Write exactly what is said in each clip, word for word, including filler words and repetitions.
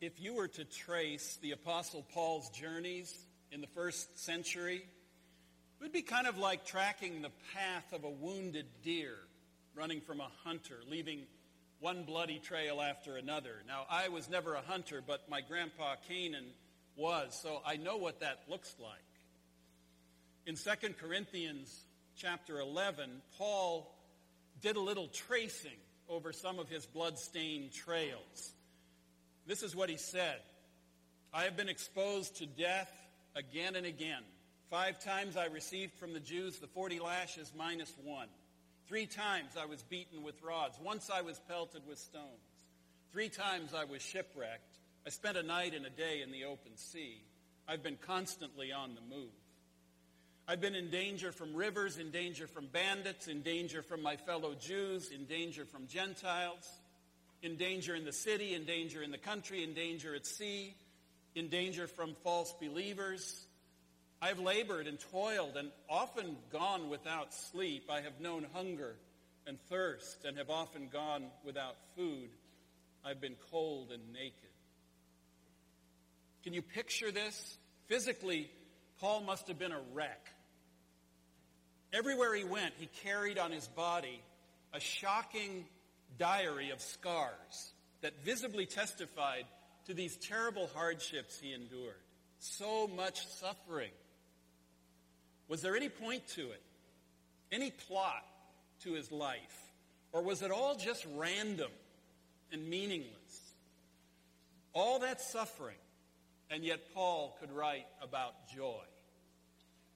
If you were to trace the Apostle Paul's journeys in the first century, it would be kind of like tracking the path of a wounded deer running from a hunter, leaving one bloody trail after another. Now, I was never a hunter, but my grandpa Canaan was, so I know what that looks like. In Second Corinthians chapter eleven, Paul did a little tracing over some of his blood-stained trails. This is what he said. I have been exposed to death again and again. Five times I received from the Jews the forty lashes minus one. Three times I was beaten with rods. Once I was pelted with stones. Three times I was shipwrecked. I spent a night and a day in the open sea. I've been constantly on the move. I've been in danger from rivers, in danger from bandits, in danger from my fellow Jews, in danger from Gentiles, in danger in the city, in danger in the country, in danger at sea, in danger from false believers. I have labored and toiled and often gone without sleep. I have known hunger and thirst and have often gone without food. I've been cold and naked. Can you picture this? Physically, Paul must have been a wreck. Everywhere he went, he carried on his body a shocking diary of scars that visibly testified to these terrible hardships he endured. So much suffering. Was there any point to it? Any plot to his life? Or was it all just random and meaningless? All that suffering, and yet Paul could write about joy.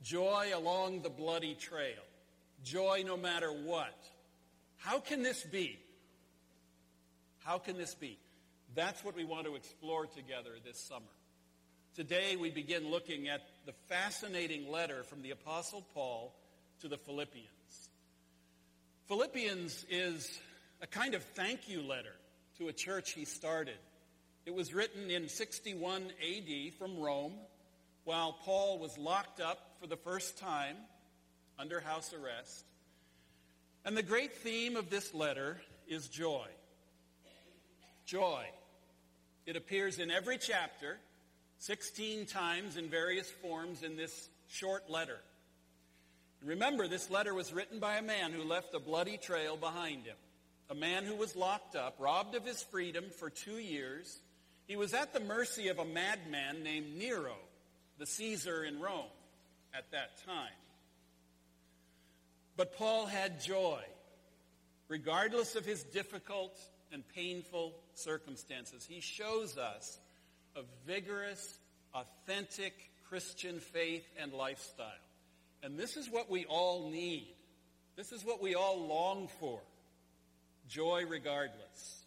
Joy along the bloody trail. Joy no matter what. How can this be? How can this be? That's what we want to explore together this summer. Today we begin looking at the fascinating letter from the Apostle Paul to the Philippians. Philippians is a kind of thank you letter to a church he started. It was written in sixty-one A D from Rome while Paul was locked up for the first time under house arrest. And the great theme of this letter is joy. Joy. It appears in every chapter, sixteen times in various forms in this short letter. Remember, this letter was written by a man who left a bloody trail behind him, a man who was locked up, robbed of his freedom for two years. He was at the mercy of a madman named Nero, the Caesar in Rome at that time. But Paul had joy, regardless of his difficult and painful circumstances. He shows us a vigorous, authentic Christian faith and lifestyle. And this is what we all need. This is what we all long for. Joy regardless.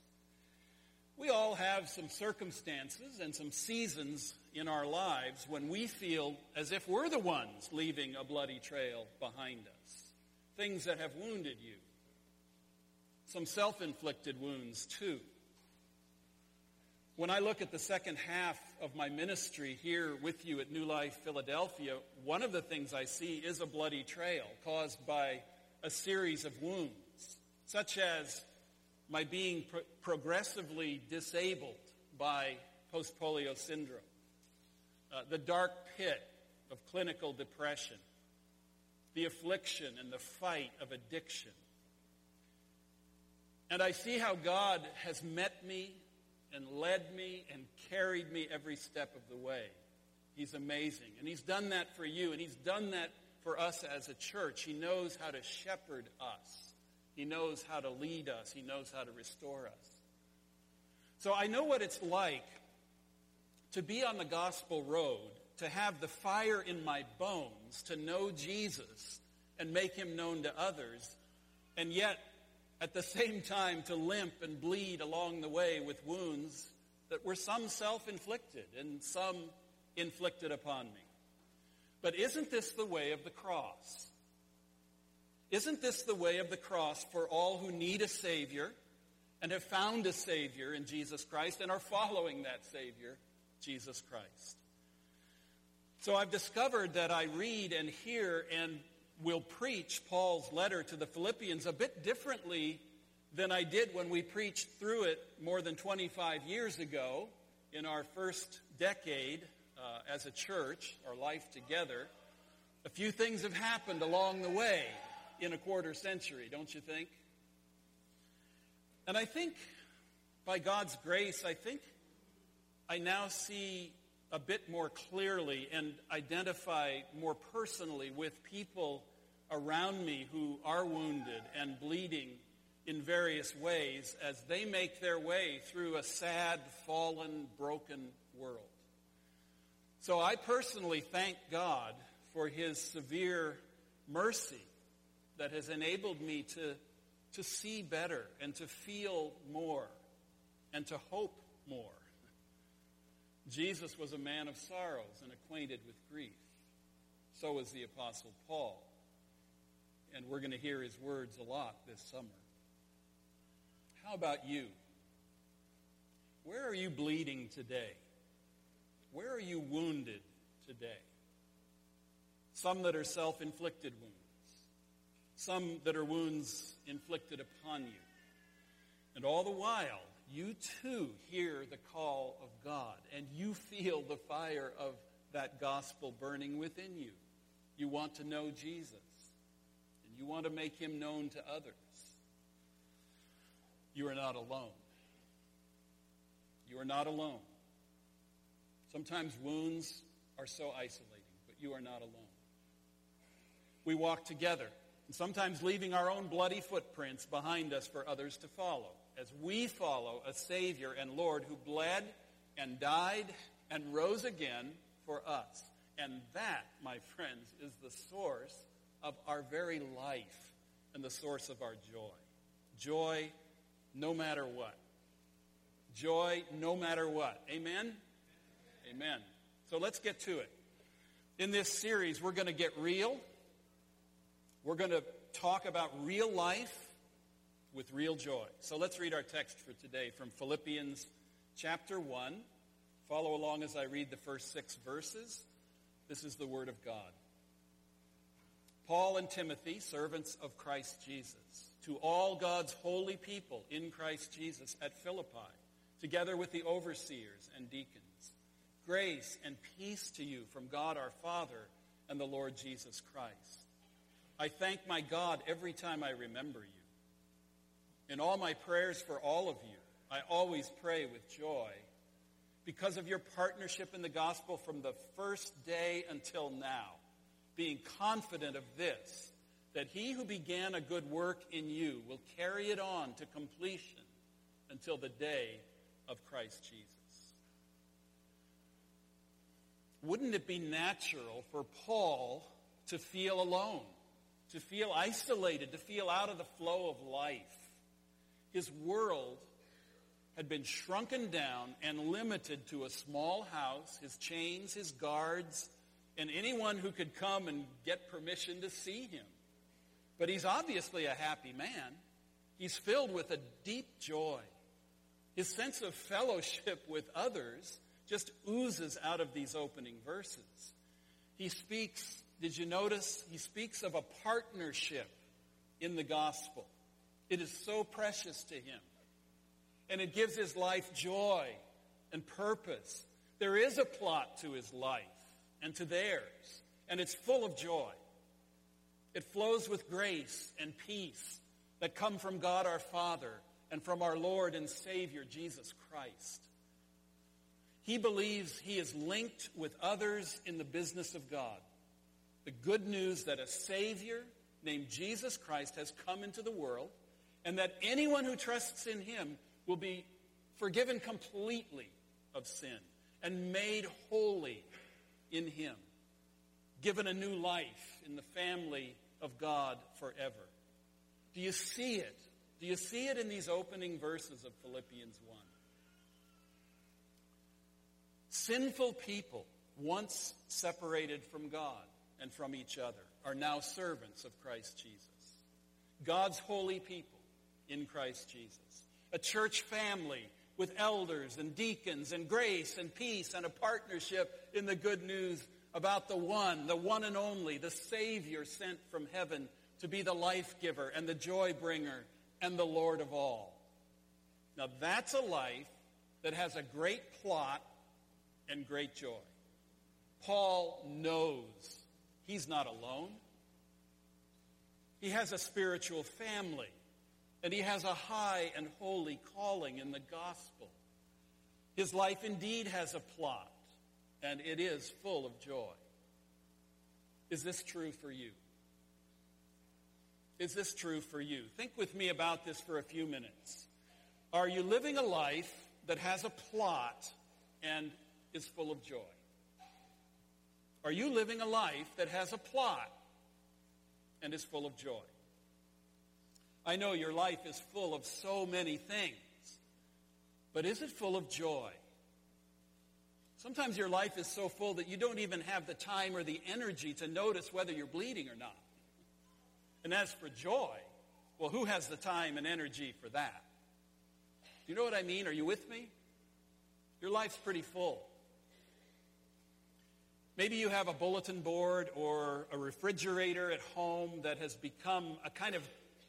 We all have some circumstances and some seasons in our lives when we feel as if we're the ones leaving a bloody trail behind us. Things that have wounded you. Some self-inflicted wounds, too. When I look at the second half of my ministry here with you at New Life Philadelphia, one of the things I see is a bloody trail caused by a series of wounds, such as my being pro- progressively disabled by post-polio syndrome, uh, the dark pit of clinical depression, the affliction and the fight of addiction. And I see how God has met me and led me and carried me every step of the way. He's amazing. And he's done that for you. And he's done that for us as a church. He knows how to shepherd us. He knows how to lead us. He knows how to restore us. So I know what it's like to be on the gospel road, to have the fire in my bones, to know Jesus and make him known to others, and yet at the same time to limp and bleed along the way with wounds that were some self-inflicted and some inflicted upon me. But isn't this the way of the cross? Isn't this the way of the cross for all who need a Savior and have found a Savior in Jesus Christ and are following that Savior, Jesus Christ? So I've discovered that I read and hear and we'll preach Paul's letter to the Philippians a bit differently than I did when we preached through it more than twenty-five years ago in our first decade uh, as a church, our life together, a few things have happened along the way in a quarter century, don't you think? And I think, by God's grace, I think I now see a bit more clearly and identify more personally with people around me who are wounded and bleeding in various ways as they make their way through a sad, fallen, broken world. So I personally thank God for his severe mercy that has enabled me to, to see better and to feel more and to hope more. Jesus was a man of sorrows and acquainted with grief. So was the Apostle Paul. And we're going to hear his words a lot this summer. How about you? Where are you bleeding today? Where are you wounded today? Some that are self-inflicted wounds. Some that are wounds inflicted upon you. And all the while, you too hear the call of God, and you feel the fire of that gospel burning within you. You want to know Jesus, and you want to make him known to others. You are not alone. You are not alone. Sometimes wounds are so isolating, but you are not alone. We walk together, and sometimes leaving our own bloody footprints behind us for others to follow, as we follow a Savior and Lord who bled and died and rose again for us. And that, my friends, is the source of our very life and the source of our joy. Joy no matter what. Joy no matter what. Amen? Amen. So let's get to it. In this series, we're going to get real. We're going to talk about real life with real joy. So let's read our text for today from Philippians chapter one. Follow along as I read the first six verses. This is the word of God. Paul and Timothy, servants of Christ Jesus, to all God's holy people in Christ Jesus at Philippi, together with the overseers and deacons, grace and peace to you from God our Father and the Lord Jesus Christ. I thank my God every time I remember you. In all my prayers for all of you, I always pray with joy because of your partnership in the gospel from the first day until now, being confident of this, that he who began a good work in you will carry it on to completion until the day of Christ Jesus. Wouldn't it be natural for Paul to feel alone, to feel isolated, to feel out of the flow of life? His world had been shrunken down and limited to a small house, his chains, his guards, and anyone who could come and get permission to see him. But he's obviously a happy man. He's filled with a deep joy. His sense of fellowship with others just oozes out of these opening verses. He speaks, did you notice? He speaks of a partnership in the gospel. It is so precious to him. And it gives his life joy and purpose. There is a plot to his life and to theirs. And it's full of joy. It flows with grace and peace that come from God our Father and from our Lord and Savior Jesus Christ. He believes he is linked with others in the business of God. The good news that a Savior named Jesus Christ has come into the world, and that anyone who trusts in him will be forgiven completely of sin and made holy in him, given a new life in the family of God forever. Do you see it? Do you see it in these opening verses of Philippians one? Sinful people, once separated from God and from each other, are now servants of Christ Jesus. God's holy people in Christ Jesus. A church family with elders and deacons and grace and peace and a partnership in the good news about the one, the one and only, the Savior sent from heaven to be the life giver and the joy bringer and the Lord of all. Now that's a life that has a great plot and great joy. Paul knows he's not alone. He has a spiritual family, and he has a high and holy calling in the gospel. His life indeed has a plot, and it is full of joy. Is this true for you? Is this true for you? Think with me about this for a few minutes. Are you living a life that has a plot and is full of joy? Are you living a life that has a plot and is full of joy? I know your life is full of so many things, but is it full of joy? Sometimes your life is so full that you don't even have the time or the energy to notice whether you're bleeding or not. And as for joy, well, who has the time and energy for that? Do you know what I mean? Are you with me? Your life's pretty full. Maybe you have a bulletin board or a refrigerator at home that has become a kind of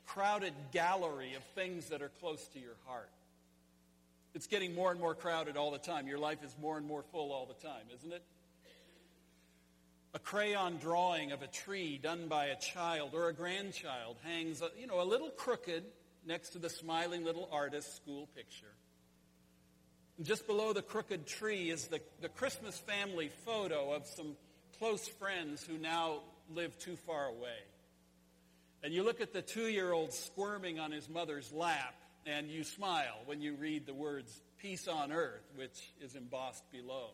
crowded gallery of things that are close to your heart. It's getting more and more crowded all the time. Your life is more and more full all the time, isn't it? A crayon drawing of a tree done by a child or a grandchild hangs, you know, a little crooked next to the smiling little artist's school picture. And just below the crooked tree is the, the Christmas family photo of some close friends who now live too far away. And you look at the two-year-old squirming on his mother's lap, and you smile when you read the words, "Peace on Earth," which is embossed below.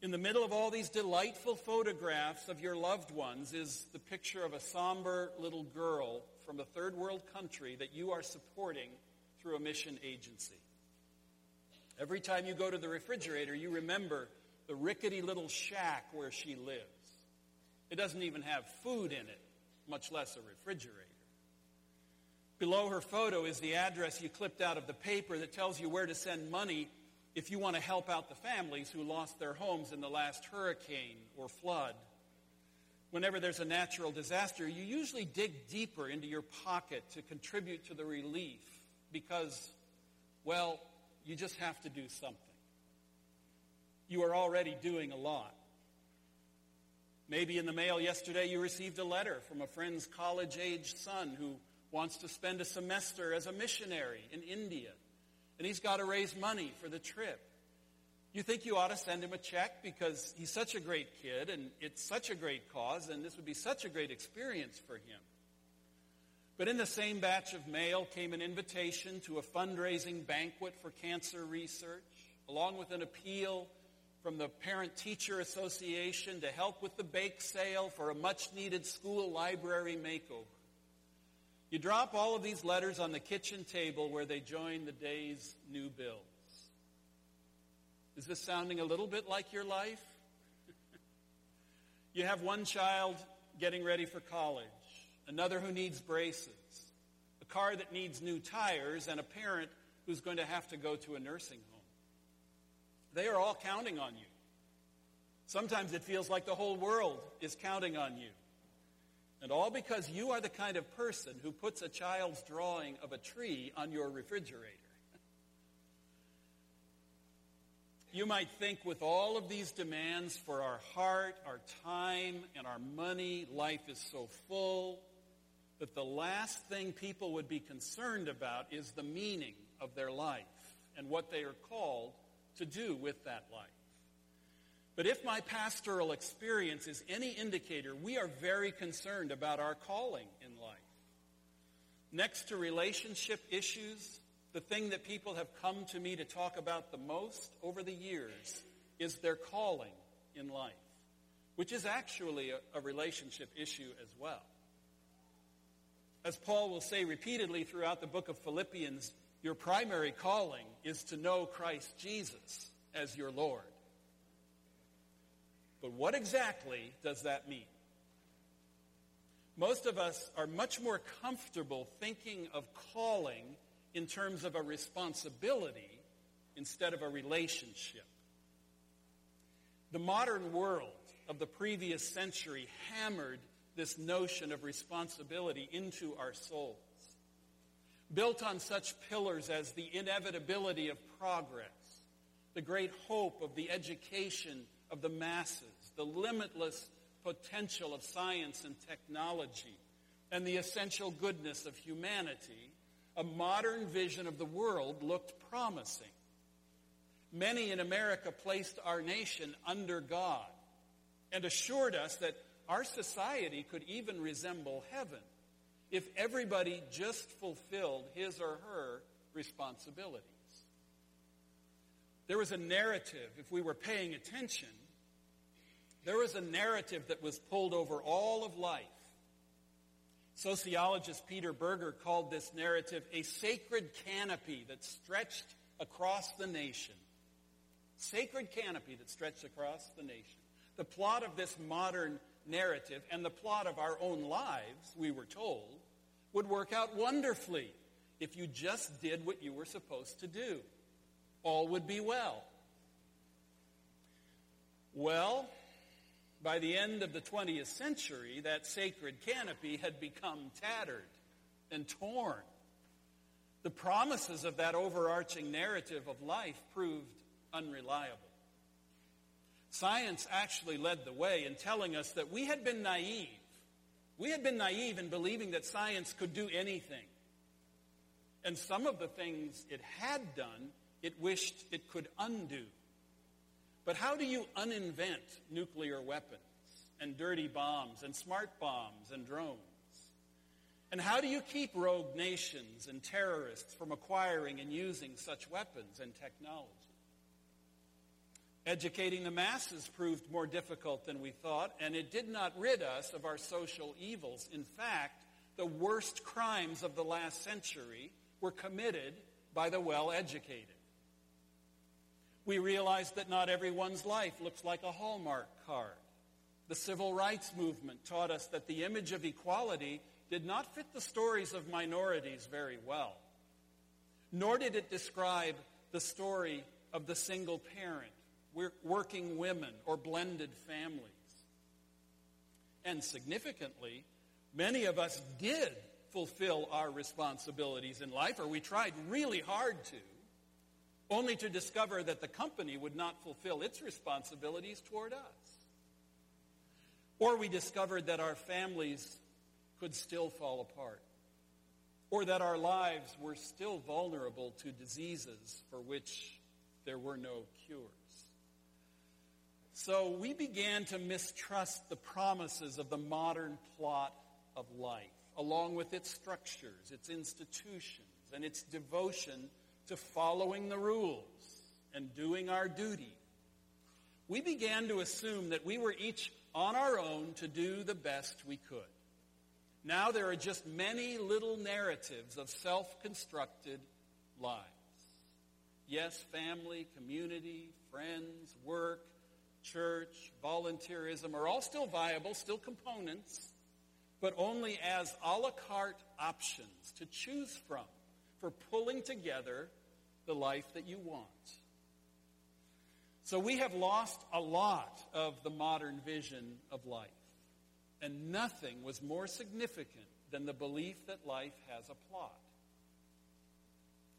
In the middle of all these delightful photographs of your loved ones is the picture of a somber little girl from a third world country that you are supporting through a mission agency. Every time you go to the refrigerator, you remember the rickety little shack where she lives. It doesn't even have food in it, much less a refrigerator. Below her photo is the address you clipped out of the paper that tells you where to send money if you want to help out the families who lost their homes in the last hurricane or flood. Whenever there's a natural disaster, you usually dig deeper into your pocket to contribute to the relief because, well, you just have to do something. You are already doing a lot. Maybe in the mail yesterday you received a letter from a friend's college-aged son who wants to spend a semester as a missionary in India, and he's got to raise money for the trip. You think you ought to send him a check because he's such a great kid, and it's such a great cause, and this would be such a great experience for him. But in the same batch of mail came an invitation to a fundraising banquet for cancer research, along with an appeal from the Parent-Teacher Association to help with the bake sale for a much-needed school library makeover. You drop all of these letters on the kitchen table where they join the day's new bills. Is this sounding a little bit like your life? You have one child getting ready for college, another who needs braces, a car that needs new tires, and a parent who's going to have to go to a nursing home. They are all counting on you. Sometimes it feels like the whole world is counting on you. And all because you are the kind of person who puts a child's drawing of a tree on your refrigerator. You might think with all of these demands for our heart, our time, and our money, life is so full that the last thing people would be concerned about is the meaning of their life and what they are called to do with that life. But if my pastoral experience is any indicator, we are very concerned about our calling in life. Next to relationship issues, the thing that people have come to me to talk about the most over the years is their calling in life, which is actually a, a relationship issue as well. As Paul will say repeatedly throughout the book of Philippians, your primary calling is to know Christ Jesus as your Lord. But what exactly does that mean? Most of us are much more comfortable thinking of calling in terms of a responsibility instead of a relationship. The modern world of the previous century hammered this notion of responsibility into our souls. built on such pillars as the inevitability of progress, the great hope of the education of the masses, the limitless potential of science and technology, and the essential goodness of humanity, a modern vision of the world looked promising. Many in America placed our nation under God and assured us that our society could even resemble heaven if everybody just fulfilled his or her responsibilities. There was a narrative, if we were paying attention, there was a narrative that was pulled over all of life. Sociologist Peter Berger called this narrative a sacred canopy that stretched across the nation. Sacred canopy that stretched across the nation. The plot of this modern narrative and the plot of our own lives, we were told, would work out wonderfully if you just did what you were supposed to do. All would be well. Well, by the end of the twentieth century, that sacred canopy had become tattered and torn. The promises of that overarching narrative of life proved unreliable. Science actually led the way in telling us that we had been naive. We had been naive in believing that science could do anything. And some of the things it had done, it wished it could undo. But how do you uninvent nuclear weapons and dirty bombs and smart bombs and drones? And how do you keep rogue nations and terrorists from acquiring and using such weapons and technology? Educating the masses proved more difficult than we thought, and it did not rid us of our social evils. In fact, the worst crimes of the last century were committed by the well-educated. We realized that not everyone's life looks like a Hallmark card. The civil rights movement taught us that the image of equality did not fit the stories of minorities very well, nor did it describe the story of the single parent, working women, or blended families. And significantly, many of us did fulfill our responsibilities in life, or we tried really hard to, only to discover that the company would not fulfill its responsibilities toward us. Or we discovered that our families could still fall apart, or that our lives were still vulnerable to diseases for which there were no cures. So we began to mistrust the promises of the modern plot of life, along with its structures, its institutions, and its devotion to following the rules and doing our duty. We began to assume that we were each on our own to do the best we could. Now there are just many little narratives of self-constructed lives. Yes, family, community, friends, work, church, volunteerism are all still viable, still components, but only as a la carte options to choose from for pulling together the life that you want. So we have lost a lot of the modern vision of life, and nothing was more significant than the belief that life has a plot.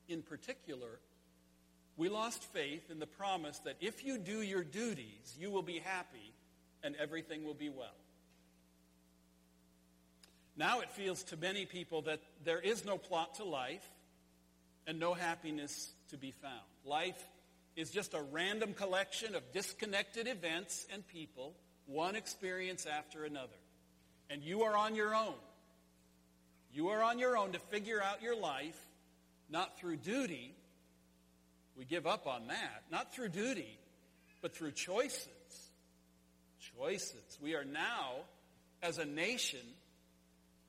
In particular, we lost faith in the promise that if you do your duties, you will be happy and everything will be well. Now it feels to many people that there is no plot to life, and no happiness to be found. Life is just a random collection of disconnected events and people, one experience after another. And you are on your own. You are on your own to figure out your life, not through duty. We give up on that. Not through duty, but through choices. Choices. We are now, as a nation,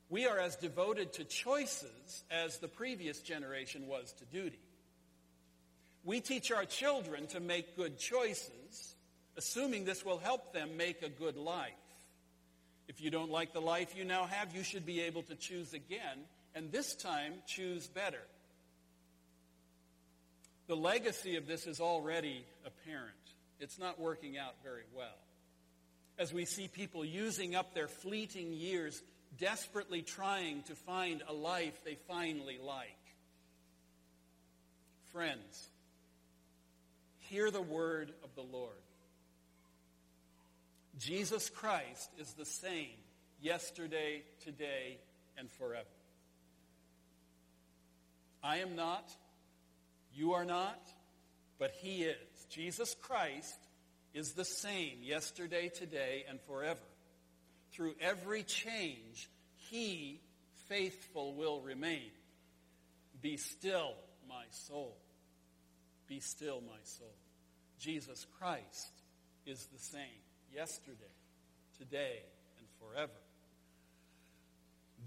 we are as devoted to choices as the previous generation was to duty. We teach our children to make good choices, assuming this will help them make a good life. If you don't like the life you now have, you should be able to choose again, and this time choose better. The legacy of this is already apparent. It's not working out very well. As we see people using up their fleeting years desperately trying to find a life they finally like, Friends, hear the word of the Lord. Jesus Christ is the same yesterday, today, and forever. I am not, you are not, but he is. Jesus Christ is the same yesterday, today, and forever. Through every change, he, faithful, will remain. Be still, my soul. Be still, my soul. Jesus Christ is the same yesterday, today, and forever.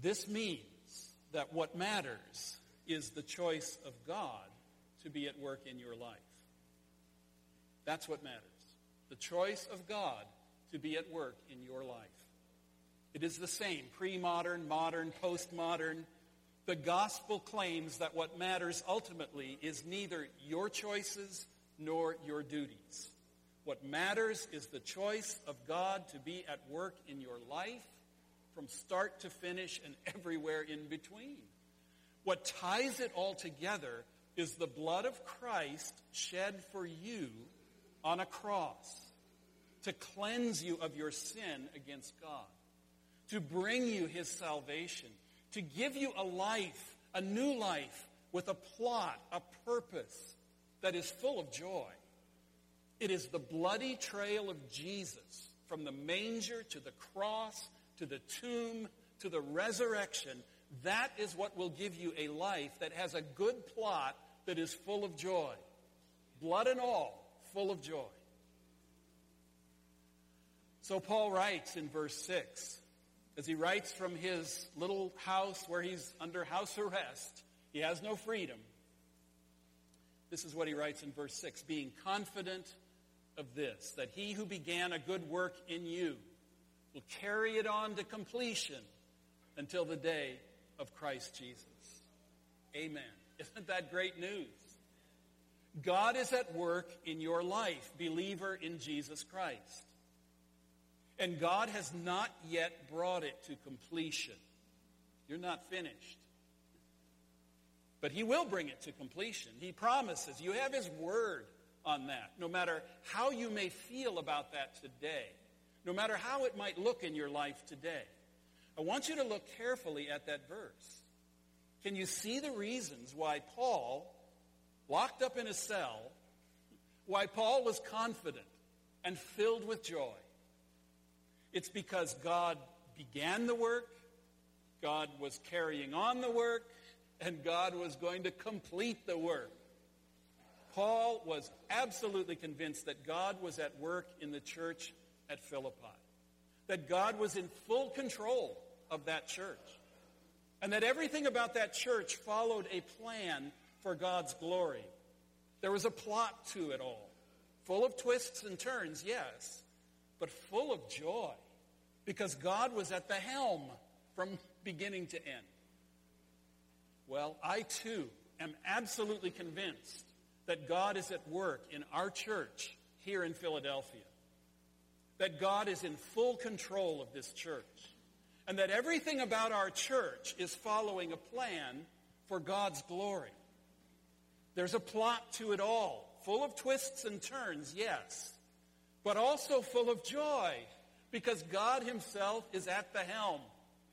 This means that what matters is the choice of God to be at work in your life. That's what matters. The choice of God to be at work in your life. It is the same, pre-modern, modern, post-modern. The gospel claims that what matters ultimately is neither your choices nor your duties. What matters is the choice of God to be at work in your life from start to finish and everywhere in between. What ties it all together is the blood of Christ shed for you on a cross to cleanse you of your sin against God, to bring you his salvation, to give you a life, a new life with a plot, a purpose that is full of joy. It is the bloody trail of Jesus from the manger to the cross to the tomb to the resurrection. That is what will give you a life that has a good plot that is full of joy. Blood and all, full of joy. So Paul writes in verse six, as he writes from his little house where he's under house arrest, he has no freedom. This is what he writes in verse six, being confident of this, that he who began a good work in you will carry it on to completion until the day of Christ Jesus. Amen. Isn't that great news? God is at work in your life, believer in Jesus Christ. And God has not yet brought it to completion. You're not finished. But he will bring it to completion. He promises. You have his word on that. No matter how you may feel about that today, no matter how it might look in your life today, I want you to look carefully at that verse. Can you see the reasons why Paul, locked up in a cell, why Paul was confident and filled with joy? It's because God began the work, God was carrying on the work, and God was going to complete the work. Paul was absolutely convinced that God was at work in the church at Philippi, that God was in full control of that church, and that everything about that church followed a plan for God's glory. There was a plot to it all, full of twists and turns, yes, but full of joy, because God was at the helm from beginning to end. Well, I too am absolutely convinced that God is at work in our church here in Philadelphia, that God is in full control of this church, and that everything about our church is following a plan for God's glory. There's a plot to it all, full of twists and turns, yes, but also full of joy, because God himself is at the helm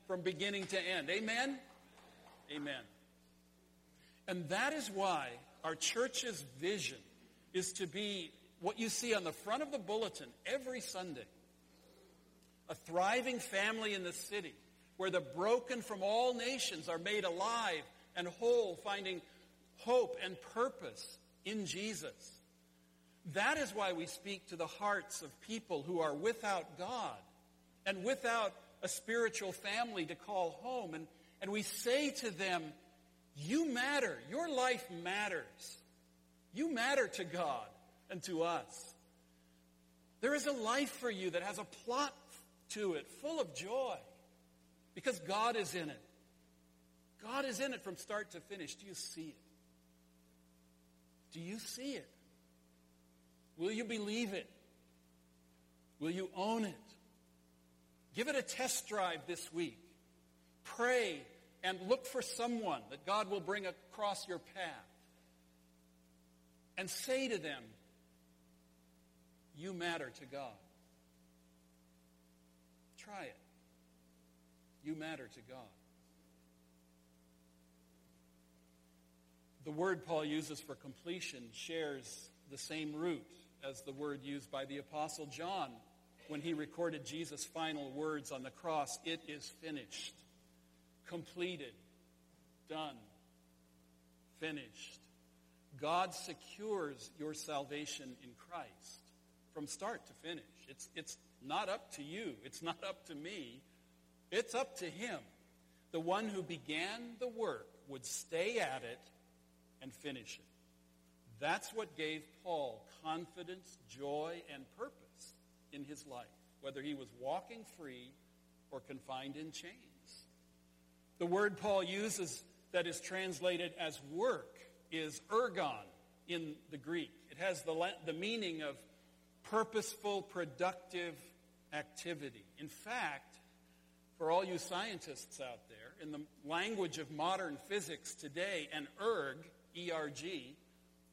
from beginning to end. Amen? Amen. And that is why our church's vision is to be what you see on the front of the bulletin every Sunday. A thriving family in the city where the broken from all nations are made alive and whole, finding hope and purpose in Jesus. That is why we speak to the hearts of people who are without God and without a spiritual family to call home. And, and we say to them, you matter. Your life matters. You matter to God and to us. There is a life for you that has a plot to it, full of joy, because God is in it. God is in it from start to finish. Do you see it? Do you see it? Will you believe it? Will you own it? Give it a test drive this week. Pray and look for someone that God will bring across your path and say to them, you matter to God. Try it. You matter to God. The word Paul uses for completion shares the same root as the word used by the Apostle John when he recorded Jesus' final words on the cross. It is finished, completed, done, finished. God secures your salvation in Christ from start to finish. It's, it's not up to you. It's not up to me. It's up to him. The one who began the work would stay at it and finish it. That's what gave Paul confidence, joy, and purpose in his life, whether he was walking free or confined in chains. The word Paul uses that is translated as work is ergon in the Greek. It has the, the meaning of purposeful, productive activity. In fact, for all you scientists out there, in the language of modern physics today, an erg, E R G,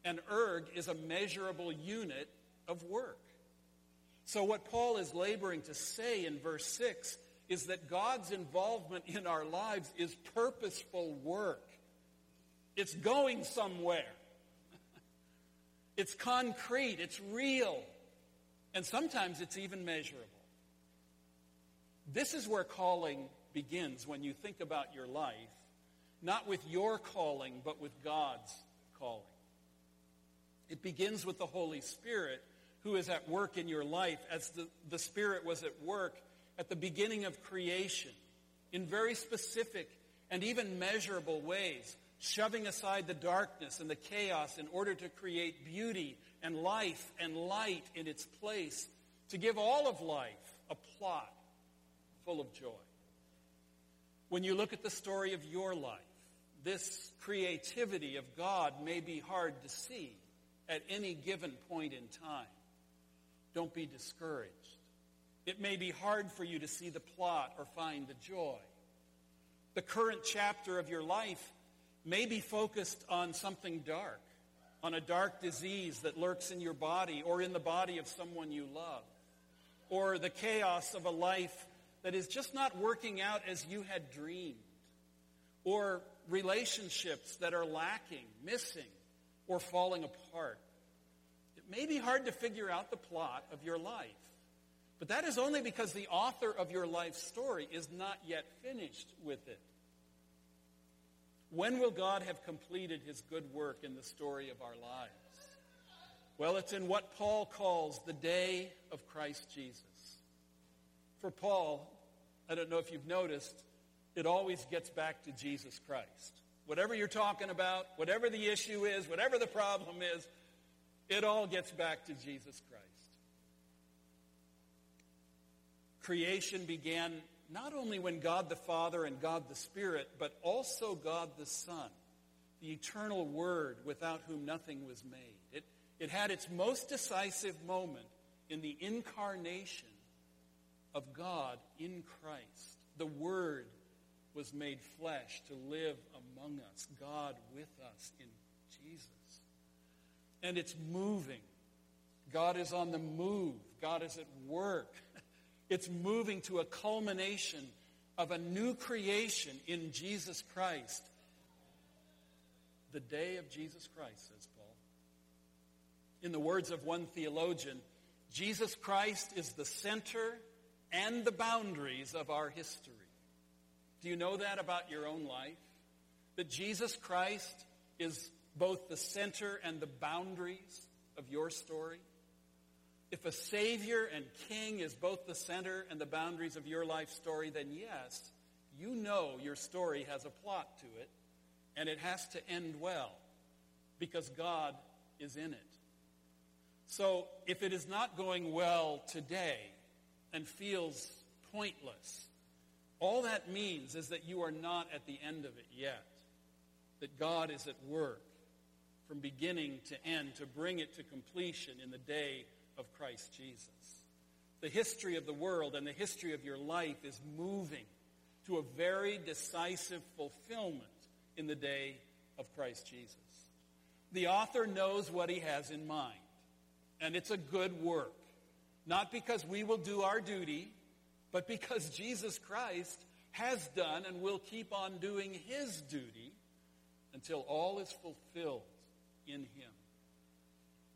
an erg is a measurable unit of work. So what Paul is laboring to say in verse six is that God's involvement in our lives is purposeful work. It's going somewhere. It's concrete. It's real. And sometimes it's even measurable. This is where calling begins when you think about your life, not with your calling, but with God's calling. It begins with the Holy Spirit, who is at work in your life, as the, the Spirit was at work at the beginning of creation, in very specific and even measurable ways, shoving aside the darkness and the chaos in order to create beauty and life and light in its place, to give all of life a plot full of joy. When you look at the story of your life, this creativity of God may be hard to see at any given point in time. Don't be discouraged. It may be hard for you to see the plot or find the joy. The current chapter of your life may be focused on something dark, on a dark disease that lurks in your body or in the body of someone you love, or the chaos of a life that is just not working out as you had dreamed, or relationships that are lacking, missing, or falling apart. It may be hard to figure out the plot of your life, but that is only because the author of your life story is not yet finished with it. When will God have completed his good work in the story of our lives? Well, it's in what Paul calls the day of Christ Jesus. For Paul, I don't know if you've noticed, it always gets back to Jesus Christ. Whatever you're talking about, whatever the issue is, whatever the problem is, it all gets back to Jesus Christ. Creation began not only when God the Father and God the Spirit, but also God the Son, the eternal Word without whom nothing was made. It, it had its most decisive moment in the incarnation of God in Christ. The Word was made flesh to live among us, God with us in Jesus. And it's moving. God is on the move. God is at work. It's moving to a culmination of a new creation in Jesus Christ. The day of Jesus Christ, says Paul. In the words of one theologian, Jesus Christ is the center and the boundaries of our history. Do you know that about your own life? That Jesus Christ is both the center and the boundaries of your story? If a Savior and King is both the center and the boundaries of your life story, then yes, you know your story has a plot to it, and it has to end well, because God is in it. So if it is not going well today, and feels pointless, all that means is that you are not at the end of it yet. That God is at work from beginning to end to bring it to completion in the day of Christ Jesus. The history of the world and the history of your life is moving to a very decisive fulfillment in the day of Christ Jesus. The author knows what he has in mind, and it's a good work. Not because we will do our duty, but because Jesus Christ has done and will keep on doing his duty until all is fulfilled in him.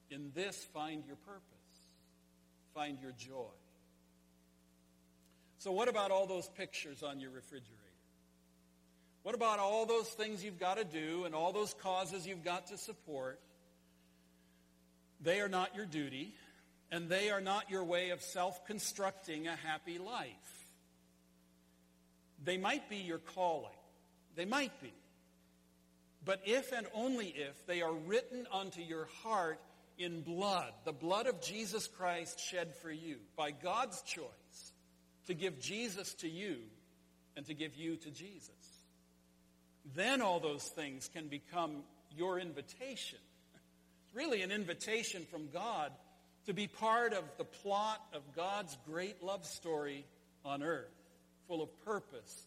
In this, find your purpose. Find your joy. So what about all those pictures on your refrigerator? What about all those things you've got to do and all those causes you've got to support? They are not your duty, and they are not your way of self-constructing a happy life. They might be your calling. They might be. But if and only if they are written onto your heart in blood, the blood of Jesus Christ shed for you, by God's choice to give Jesus to you and to give you to Jesus, then all those things can become your invitation. It's really an invitation from God to be part of the plot of God's great love story on earth, full of purpose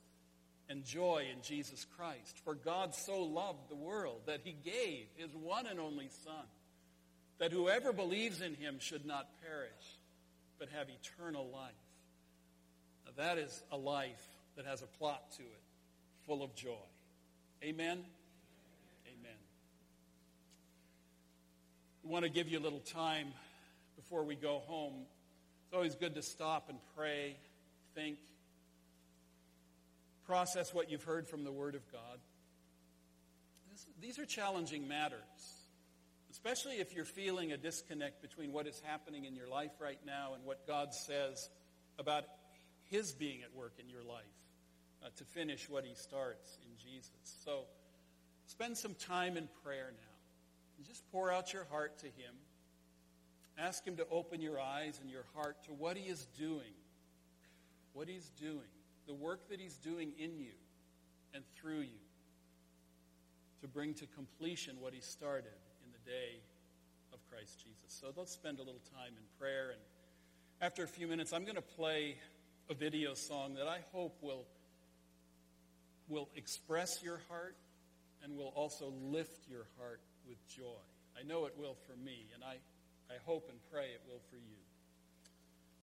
and joy in Jesus Christ. For God so loved the world that he gave his one and only Son, that whoever believes in him should not perish, but have eternal life. Now that is a life that has a plot to it, full of joy. Amen? Amen. We want to give you a little time before we go home. It's always good to stop and pray, think, process what you've heard from the Word of God. This, these are challenging matters, especially if you're feeling a disconnect between what is happening in your life right now and what God says about his being at work in your life uh, to finish what he starts in Jesus. So spend some time in prayer now, and just pour out your heart to him. Ask him to open your eyes and your heart to what he is doing, what he's doing, the work that he's doing in you and through you to bring to completion what he started in the day of Christ Jesus. So let's spend a little time in prayer. And after a few minutes, I'm going to play a video song that I hope will, will express your heart and will also lift your heart with joy. I know it will for me, and I I hope and pray it will for you.